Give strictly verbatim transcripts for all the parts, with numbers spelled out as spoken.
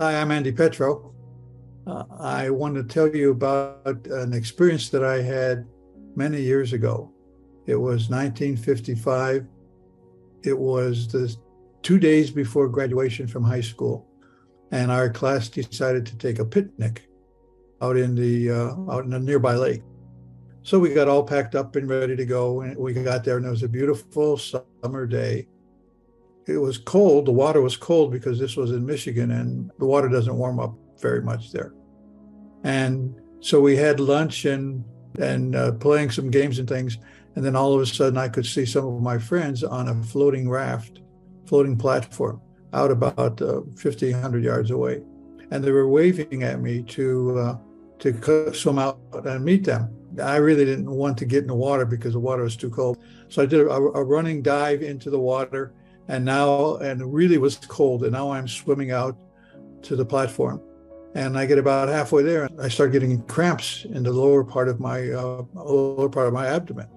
Hi, I'm Andy Petro. Uh, I want to tell you about an experience that I had many years ago. It was nineteen fifty-five. It was the two days before graduation from high school, and our class decided to take a picnic out in the uh, out in a nearby lake. So we got all packed up and ready to go, and we got there, and it was a beautiful summer day. It was cold. The water was cold because this was in Michigan and the water doesn't warm up very much there. And so we had lunch and, and uh, playing some games and things. And then all of a sudden I could see some of my friends on a floating raft, floating platform out about uh, fifteen hundred yards away. And they were waving at me to, uh, to swim out and meet them. I really didn't want to get in the water because the water was too cold. So I did a, a running dive into the water. And now, and it really was cold, and now I'm swimming out to the platform. And I get about halfway there, and I start getting cramps in the lower part of my uh, lower part of my abdomen.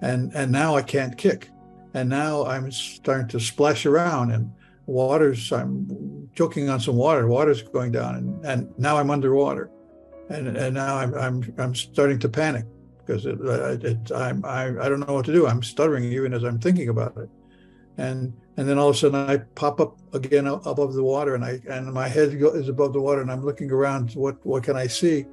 And and now I can't kick. And now I'm starting to splash around, and water's, I'm choking on some water, water's going down, and, and now I'm underwater. And and now I'm I'm I'm starting to panic because it, it, I'm I I don't know what to do. I'm stuttering even as I'm thinking about it. And and then all of a sudden I pop up again above the water, and I and my head is above the water, and I'm looking around. What what can I see?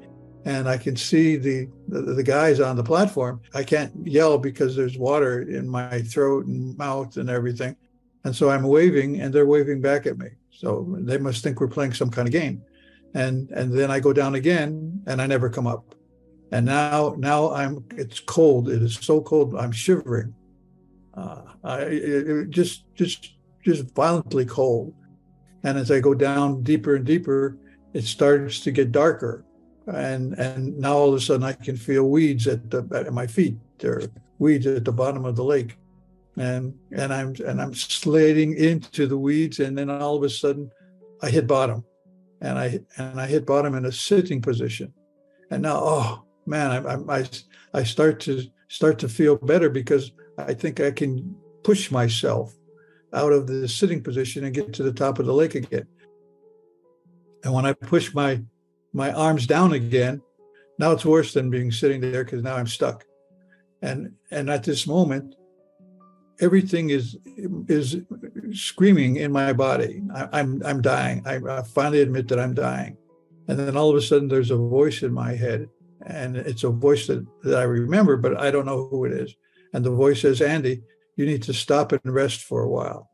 And I can see the the, the guys on the platform. I can't yell because there's water in my throat and mouth and everything. And so I'm waving, and they're waving back at me. So they must think we're playing some kind of game. And and then I go down again, and I never come up. And now now I'm it's cold. It is so cold. I'm shivering. Uh, I, it, it just, just, just violently cold. And as I go down deeper and deeper, it starts to get darker. And and now all of a sudden I can feel weeds at the at my feet. There are weeds at the bottom of the lake. And and I'm and I'm sliding into the weeds. And then all of a sudden, I hit bottom. And I and I hit bottom in a sitting position. And now, oh man, I I I start to start to feel better because I think I can push myself out of the sitting position and get to the top of the lake again. And when I push my my arms down again, now it's worse than being sitting there because now I'm stuck. And and at this moment, everything is is screaming in my body. I, I'm I'm dying. I, I finally admit that I'm dying. And then all of a sudden, there's a voice in my head, and it's a voice that, that I remember, but I don't know who it is. And the voice says, Andy, you need to stop and rest for a while.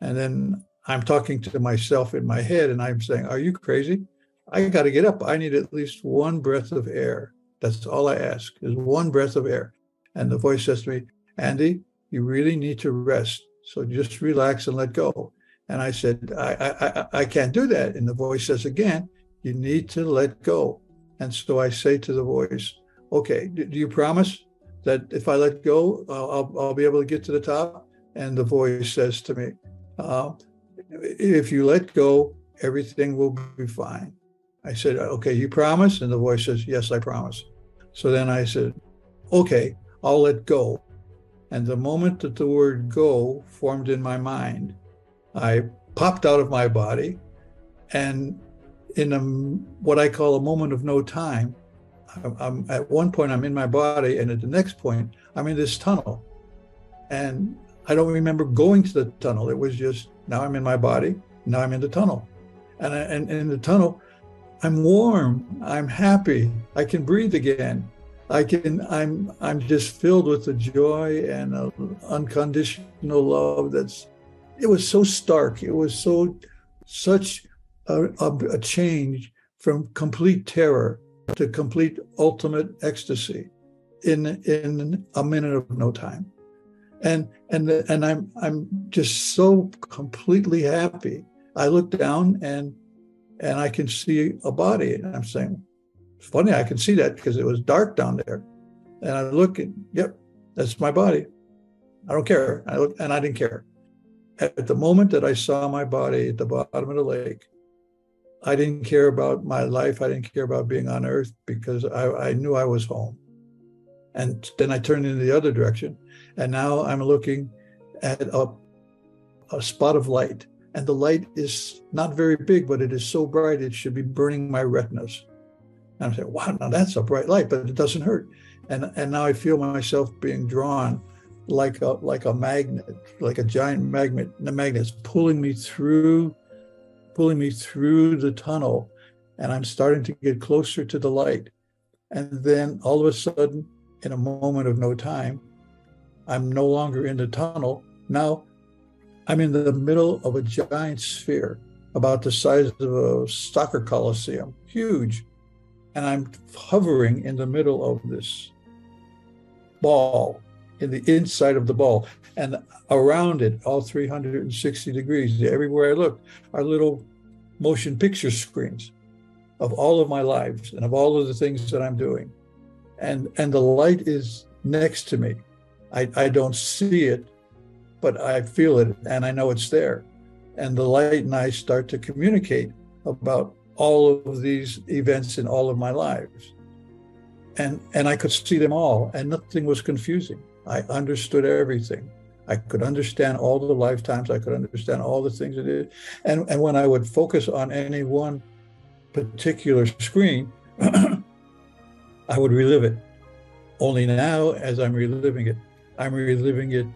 And then I'm talking to myself in my head, and I'm saying, are you crazy? I got to get up. I need at least one breath of air. That's all I ask, is one breath of air. And the voice says to me, Andy, you really need to rest. So just relax and let go. And I said, I, I, I can't do that. And the voice says again, you need to let go. And so I say to the voice, okay, do you promise that if I let go, uh, I'll, I'll be able to get to the top? And the voice says to me, uh, if you let go, everything will be fine. I said, okay, you promise? And the voice says, yes, I promise. So then I said, okay, I'll let go. And the moment that the word go formed in my mind, I popped out of my body. And in a, what I call a moment of no time, I'm, at one point, I'm in my body, and at the next point, I'm in this tunnel. And I don't remember going to the tunnel. It was just, now I'm in my body, now I'm in the tunnel. And, I, and, and in the tunnel, I'm warm, I'm happy, I can breathe again. I can, I'm, I'm just filled with the joy and a unconditional love that's, it was so stark. It was so, such a, a, a change from complete terror to complete ultimate ecstasy in in a minute of no time. And and and I'm I'm just so completely happy. I look down and and I can see a body, and I'm saying, it's funny, I can see that because it was dark down there. And I look and yep, that's my body. I don't care. I look and I didn't care. At the moment that I saw my body at the bottom of the lake, I didn't care about my life. I didn't care about being on earth because I, I knew I was home. And then I turned in the other direction. And now I'm looking at a, a spot of light. and the light is not very big, but it is so bright it should be burning my retinas. And I'm saying, wow, now that's a bright light, but it doesn't hurt. And and now I feel myself being drawn like a like a magnet, like a giant magnet. The magnet's pulling me through, pulling me through the tunnel, and I'm starting to get closer to the light. And then all of a sudden, in a moment of no time, I'm no longer in the tunnel. Now I'm in the middle of a giant sphere, about the size of a soccer coliseum, huge. And I'm hovering in the middle of this ball, in the inside of the ball. And around it, all three hundred sixty degrees, everywhere I look, are little motion picture screens of all of my lives and of all of the things that I'm doing. And and the light is next to me. I, I don't see it, but I feel it, and I know it's there. And the light and I start to communicate about all of these events in all of my lives. And and I could see them all, and nothing was confusing. I understood everything. I could understand all the lifetimes. I could understand all the things it is. And, and when I would focus on any one particular screen, I would relive it. Only now, as I'm reliving it, I'm reliving it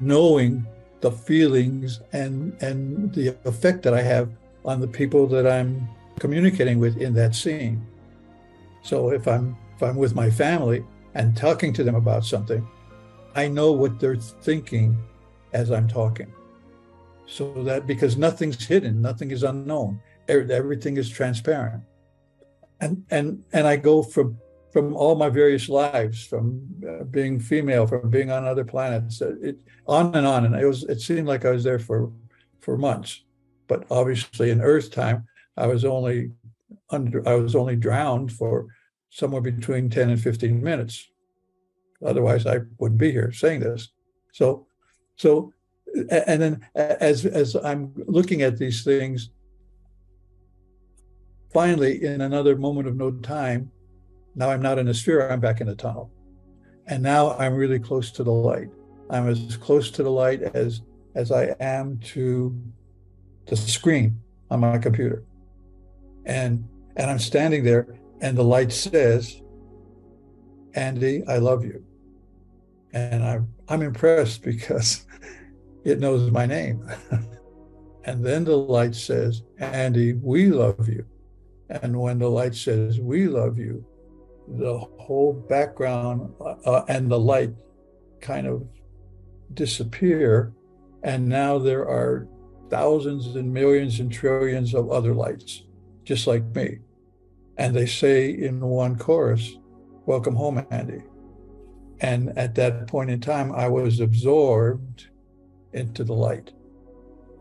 knowing the feelings and, and the effect that I have on the people that I'm communicating with in that scene. So if I'm if I'm with my family and talking to them about something, I know what they're thinking as I'm talking. So that, because nothing's hidden, nothing is unknown, everything is transparent. And and and I go from from all my various lives, from uh, being female, from being on other planets, it, on and on. And it was it seemed like I was there for, for months. But obviously, in Earth time, I was only under. I was only drowned for somewhere between ten and fifteen minutes. Otherwise, I wouldn't be here saying this. So, so, and then as as I'm looking at these things, finally, in another moment of no time, now I'm not in a sphere. I'm back in the tunnel, and now I'm really close to the light. I'm as close to the light as as I am to the screen on my computer. And and I'm standing there, and the light says, Andy, I love you. And I'm, I'm impressed because it knows my name. And then the light says, Andy, we love you. And when the light says, we love you, the whole background uh, and the light kind of disappear. And now there are thousands and millions and trillions of other lights, just like me. And they say in one chorus, welcome home, Andy. And at that point in time, I was absorbed into the light.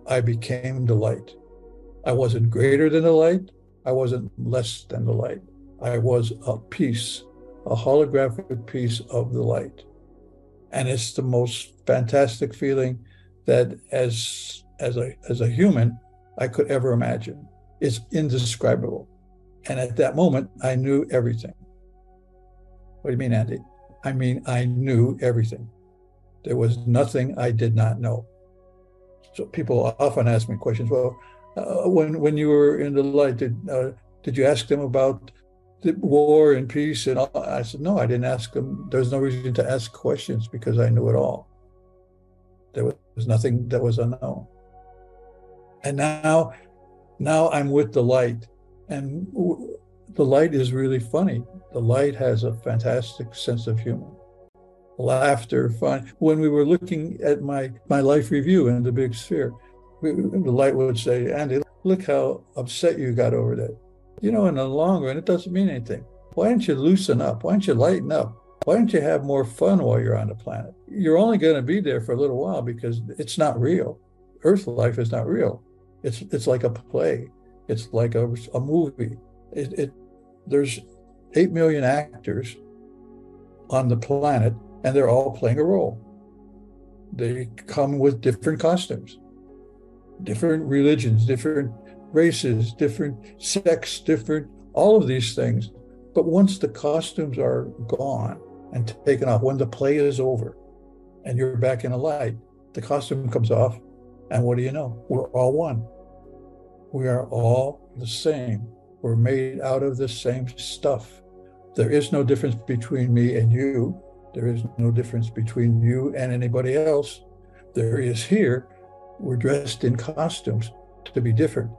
I became the light. I wasn't greater than the light. I wasn't less than the light. I was a piece, a holographic piece of the light. And it's the most fantastic feeling that as As a, as a human, I could ever imagine. It's indescribable. And at that moment, I knew everything. What do you mean, Andy? I mean, I knew everything. There was nothing I did not know. So people often ask me questions. Well, uh, when when you were in the light, did uh, did you ask them about the war and peace? And all? I said, no, I didn't ask them. There was no reason to ask questions because I knew it all. There was nothing that was unknown. And now, now I'm with the light, and w- the light is really funny. The light has a fantastic sense of humor, laughter, fun. When we were looking at my, my life review in the big sphere, we, the light would say, Andy, look how upset you got over that. You know, in the long run, it doesn't mean anything. Why don't you loosen up? Why don't you lighten up? Why don't you have more fun while you're on the planet? You're only going to be there for a little while because it's not real. Earth life is not real. It's it's like a play. It's like a, a movie. It, it there's eight million actors on the planet, and they're all playing a role. They come with different costumes, different religions, different races, different sex, different all of these things. But once the costumes are gone and taken off, when the play is over, and you're back in the light, the costume comes off. And what do you know? We're all one. We are all the same. We're made out of the same stuff. There is no difference between me and you. There is no difference between you and anybody else. There is here. We're dressed in costumes to be different,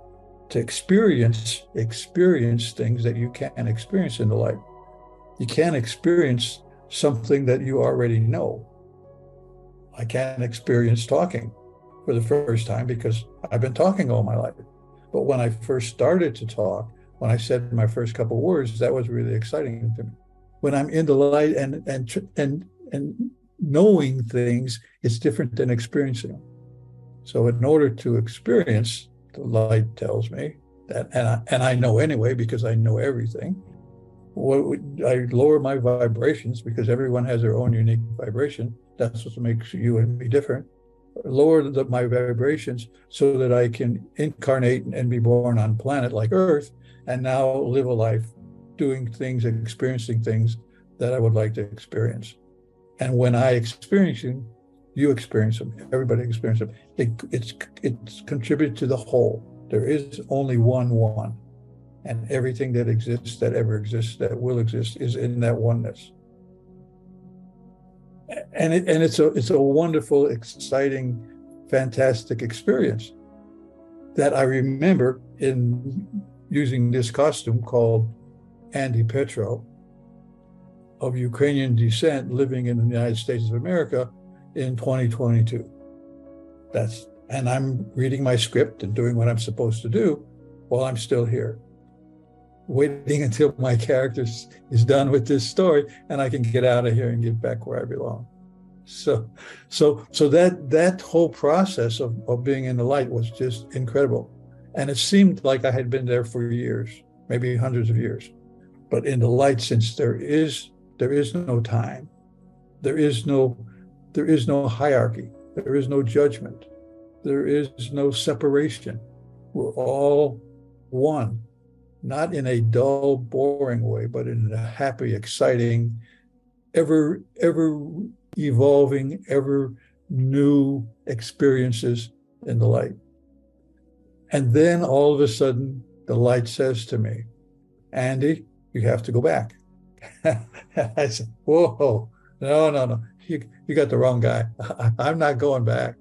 to experience, experience things that you can't experience in the light. You can't experience something that you already know. I can't experience talking for the first time because I've been talking all my life. But when I first started to talk, when I said my first couple of words, that was really exciting to me. When I'm in the light and and and and knowing things, it's different than experiencing. So in order to experience, the light tells me that, and I, and I know anyway because I know everything. What would, I lower my vibrations because everyone has their own unique vibration. That's what makes you and me different. Lower the, my vibrations so that I can incarnate and be born on planet like Earth and now live a life doing things, experiencing things that I would like to experience. And when I experience them, you experience them, everybody experiences them. It, it's, it's contributed to the whole. There is only one one. And everything that exists, that ever exists, that will exist is in that oneness. And it, and it's a it's a wonderful, exciting, fantastic experience that I remember in using this costume called Andy Petro, of Ukrainian descent, living in the United States of America in twenty twenty-two. That's and I'm reading my script and doing what I'm supposed to do while I'm still here, waiting until my character is done with this story and I can get out of here and get back where I belong. So so, so that that whole process of, of being in the light was just incredible. And it seemed like I had been there for years, maybe hundreds of years. But in the light, since there is there is no time, there is no there is no hierarchy, there is no judgment, there is no separation. We're all one. Not in a dull, boring way, but in a happy, exciting, ever, ever evolving, ever new experiences in the light. And then all of a sudden, the light says to me, Andy, you have to go back. I said, whoa, no, no, no, you, you got the wrong guy. I'm not going back.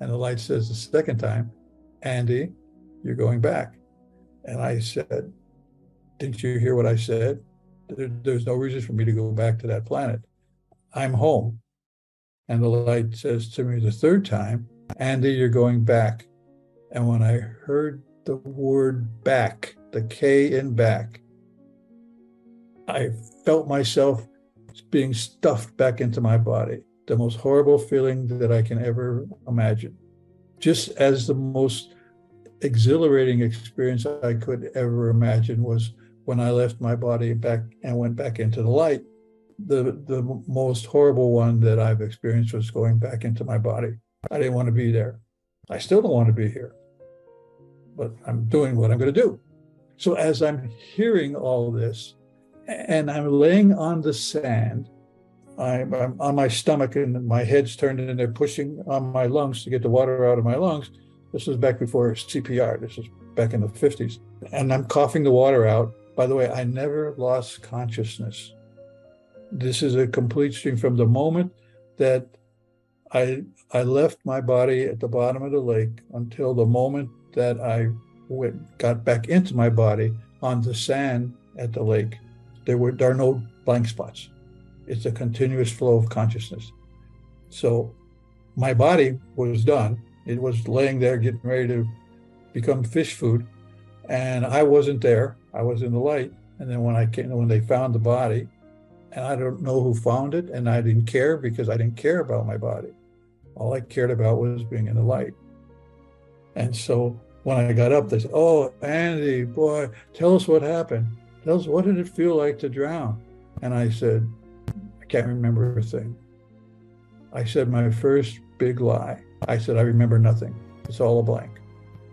And the light says the second time, Andy, you're going back. And I said, didn't you hear what I said? There, there's no reason for me to go back to that planet. I'm home. And the light says to me the third time, Andy, you're going back. And when I heard the word back, the K in back, I felt myself being stuffed back into my body. The most horrible feeling that I can ever imagine. Just as the most exhilarating experience I could ever imagine was when I left my body back and went back into the light. The, the most horrible one that I've experienced was going back into my body. I didn't want to be there. I still don't want to be here, but I'm doing what I'm going to do. So as I'm hearing all this and I'm laying on the sand, I'm, I'm on my stomach and my head's turned and they're pushing on my lungs to get the water out of my lungs. This was back before C P R. This was back in the fifties. And I'm coughing the water out. By the way, I never lost consciousness. This is a complete stream from the moment that I I left my body at the bottom of the lake until the moment that I went, got back into my body on the sand at the lake. There were there are no blank spots. It's a continuous flow of consciousness. So my body was done. It was laying there getting ready to become fish food. And I wasn't there. I was in the light. And then when I came, when they found the body, and I don't know who found it, and I didn't care because I didn't care about my body. All I cared about was being in the light. And so when I got up, they said, oh, Andy, boy, tell us what happened. Tell us, what did it feel like to drown? And I said, I can't remember a thing. I said my first big lie. I said, I remember nothing. It's all a blank.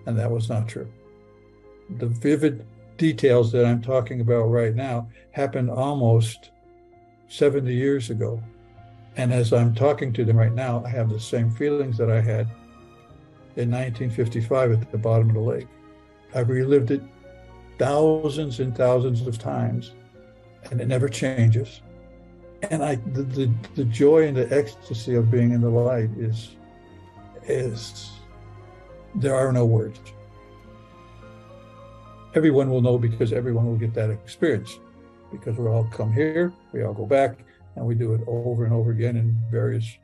And that was not true. The vivid details that I'm talking about right now happened almost seventy years ago. And as I'm talking to them right now, I have the same feelings that I had in nineteen fifty-five at the bottom of the lake. I've relived it thousands and thousands of times, and it never changes. And I, the, the, the joy and the ecstasy of being in the light is, is, there are no words. Everyone will know because everyone will get that experience, because we all come here, we all go back, and we do it over and over again in various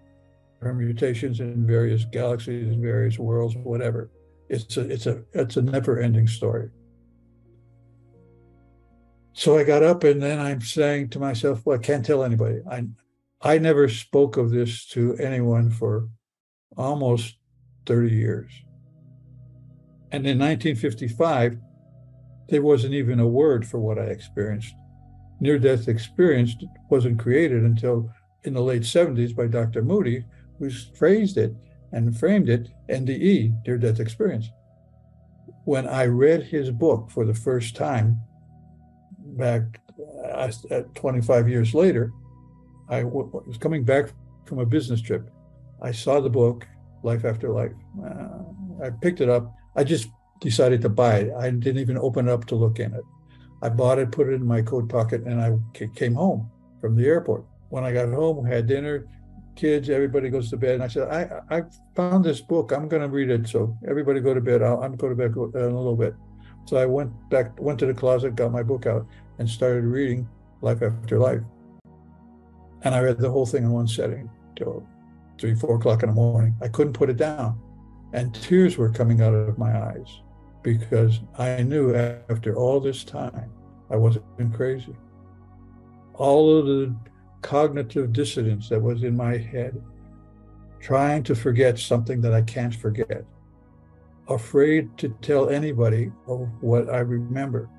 permutations, in various galaxies, in various worlds, whatever. It's a, it's a, it's a never-ending story. So I got up, and then I'm saying to myself, well, I can't tell anybody. I, I never spoke of this to anyone for almost thirty years. And in nineteen fifty-five, there wasn't even a word for what I experienced. Near-death experience wasn't created until in the late seventies by Doctor Moody, who phrased it and framed it, N D E, near-death experience. When I read his book for the first time, back uh, at twenty-five years later, I w- was coming back from a business trip. I saw the book, Life After Life. Uh, I picked it up. I just decided to buy it. I didn't even open it up to look in it. I bought it, put it in my coat pocket, and I c- came home from the airport. When I got home, I had dinner, kids, everybody goes to bed. And I said, I, I found this book. I'm going to read it. So everybody go to bed. I'll, I'm going to go to bed in a little bit. So I went back, went to the closet, got my book out, and started reading Life After Life. And I read the whole thing in one setting till three, four o'clock in the morning. I couldn't put it down. And tears were coming out of my eyes because I knew after all this time, I wasn't crazy. All of the cognitive dissonance that was in my head, trying to forget something that I can't forget, afraid to tell anybody of what I remember,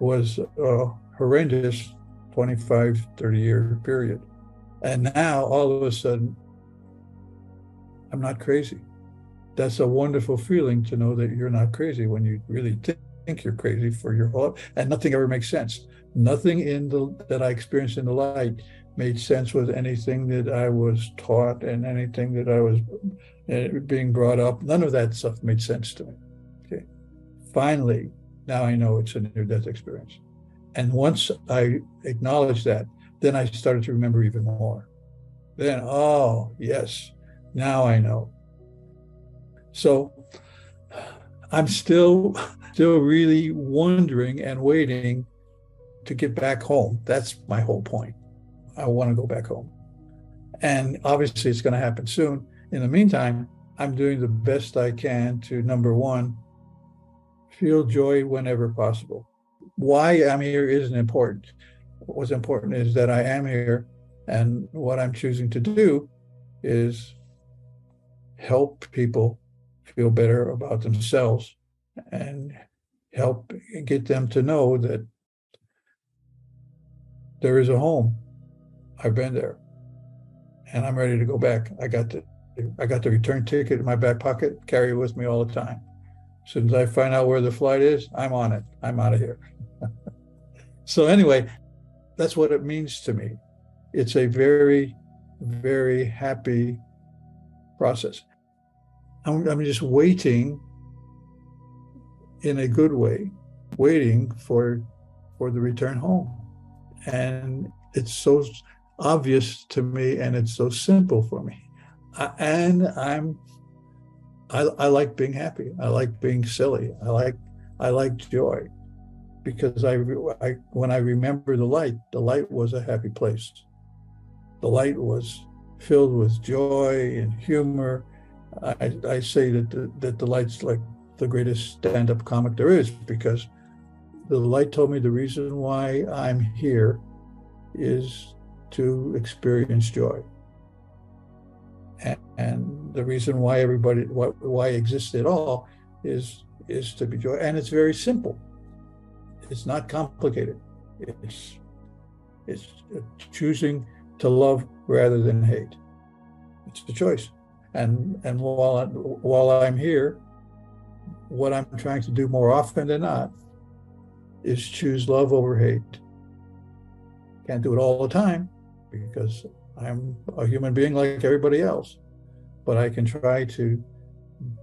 was a horrendous twenty-five, thirty year period. And now all of a sudden, I'm not crazy. That's a wonderful feeling to know that you're not crazy when you really think you're crazy for your whole life, and nothing ever makes sense. Nothing in the that I experienced in the light made sense with anything that I was taught and anything that I was being brought up. None of that stuff made sense to me. Okay. Finally, now I know it's a near-death experience. And once I acknowledged that, then I started to remember even more. Then, oh, yes, now I know. So I'm still, still really wondering and waiting to get back home. That's my whole point. I want to go back home. And obviously it's going to happen soon. In the meantime, I'm doing the best I can to, number one, feel joy whenever possible. Why I'm here isn't important. What's important is that I am here, and what I'm choosing to do is help people feel better about themselves and help get them to know that there is a home. I've been there, and I'm ready to go back. I got the, I got the return ticket in my back pocket, carry it with me all the time. As soon as I find out where the flight is, I'm on it. I'm out of here. So anyway, that's what it means to me. It's a very, very happy process. I'm, I'm just waiting in a good way, waiting for, for the return home. And it's so obvious to me, and it's so simple for me. I, and I'm, I, I like being happy. I like being silly. I like, I like joy, because I, I, when I remember the light, the light was a happy place. The light was filled with joy and humor. I, I say that the, that the light's like the greatest stand-up comic there is, because the light told me the reason why I'm here is to experience joy. And, and the reason why everybody, why, why exists at all is, is to be joy. And it's very simple. It's not complicated. It's, it's choosing to love rather than hate. It's the choice. And, and while, I, while I'm here, what I'm trying to do more often than not is choose love over hate. Can't do it all the time because I'm a human being like everybody else, but I can try to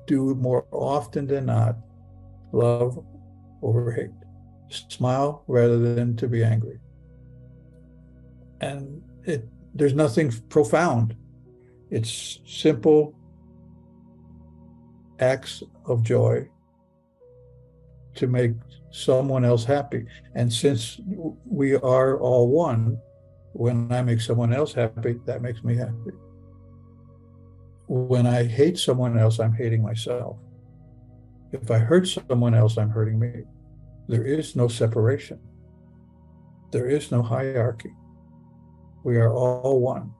do more often than not, love over hate. Smile rather than to be angry. And it, there's nothing profound. It's simple acts of joy to make someone else happy. And since we are all one, when I make someone else happy, that makes me happy. When I hate someone else, I'm hating myself. If I hurt someone else, I'm hurting me. There is no separation. There is no hierarchy. We are all one.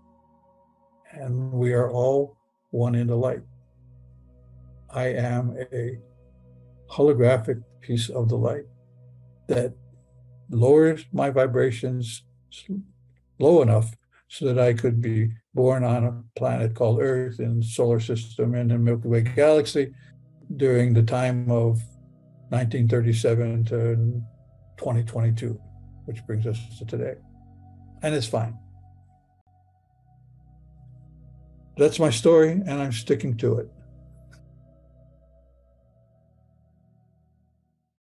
And we are all one in the light. I am a holographic piece of the light that lowers my vibrations low enough so that I could be born on a planet called Earth in the solar system in the Milky Way galaxy during the time of nineteen thirty-seven to twenty twenty-two, which brings us to today. And it's fine. That's my story, and I'm sticking to it.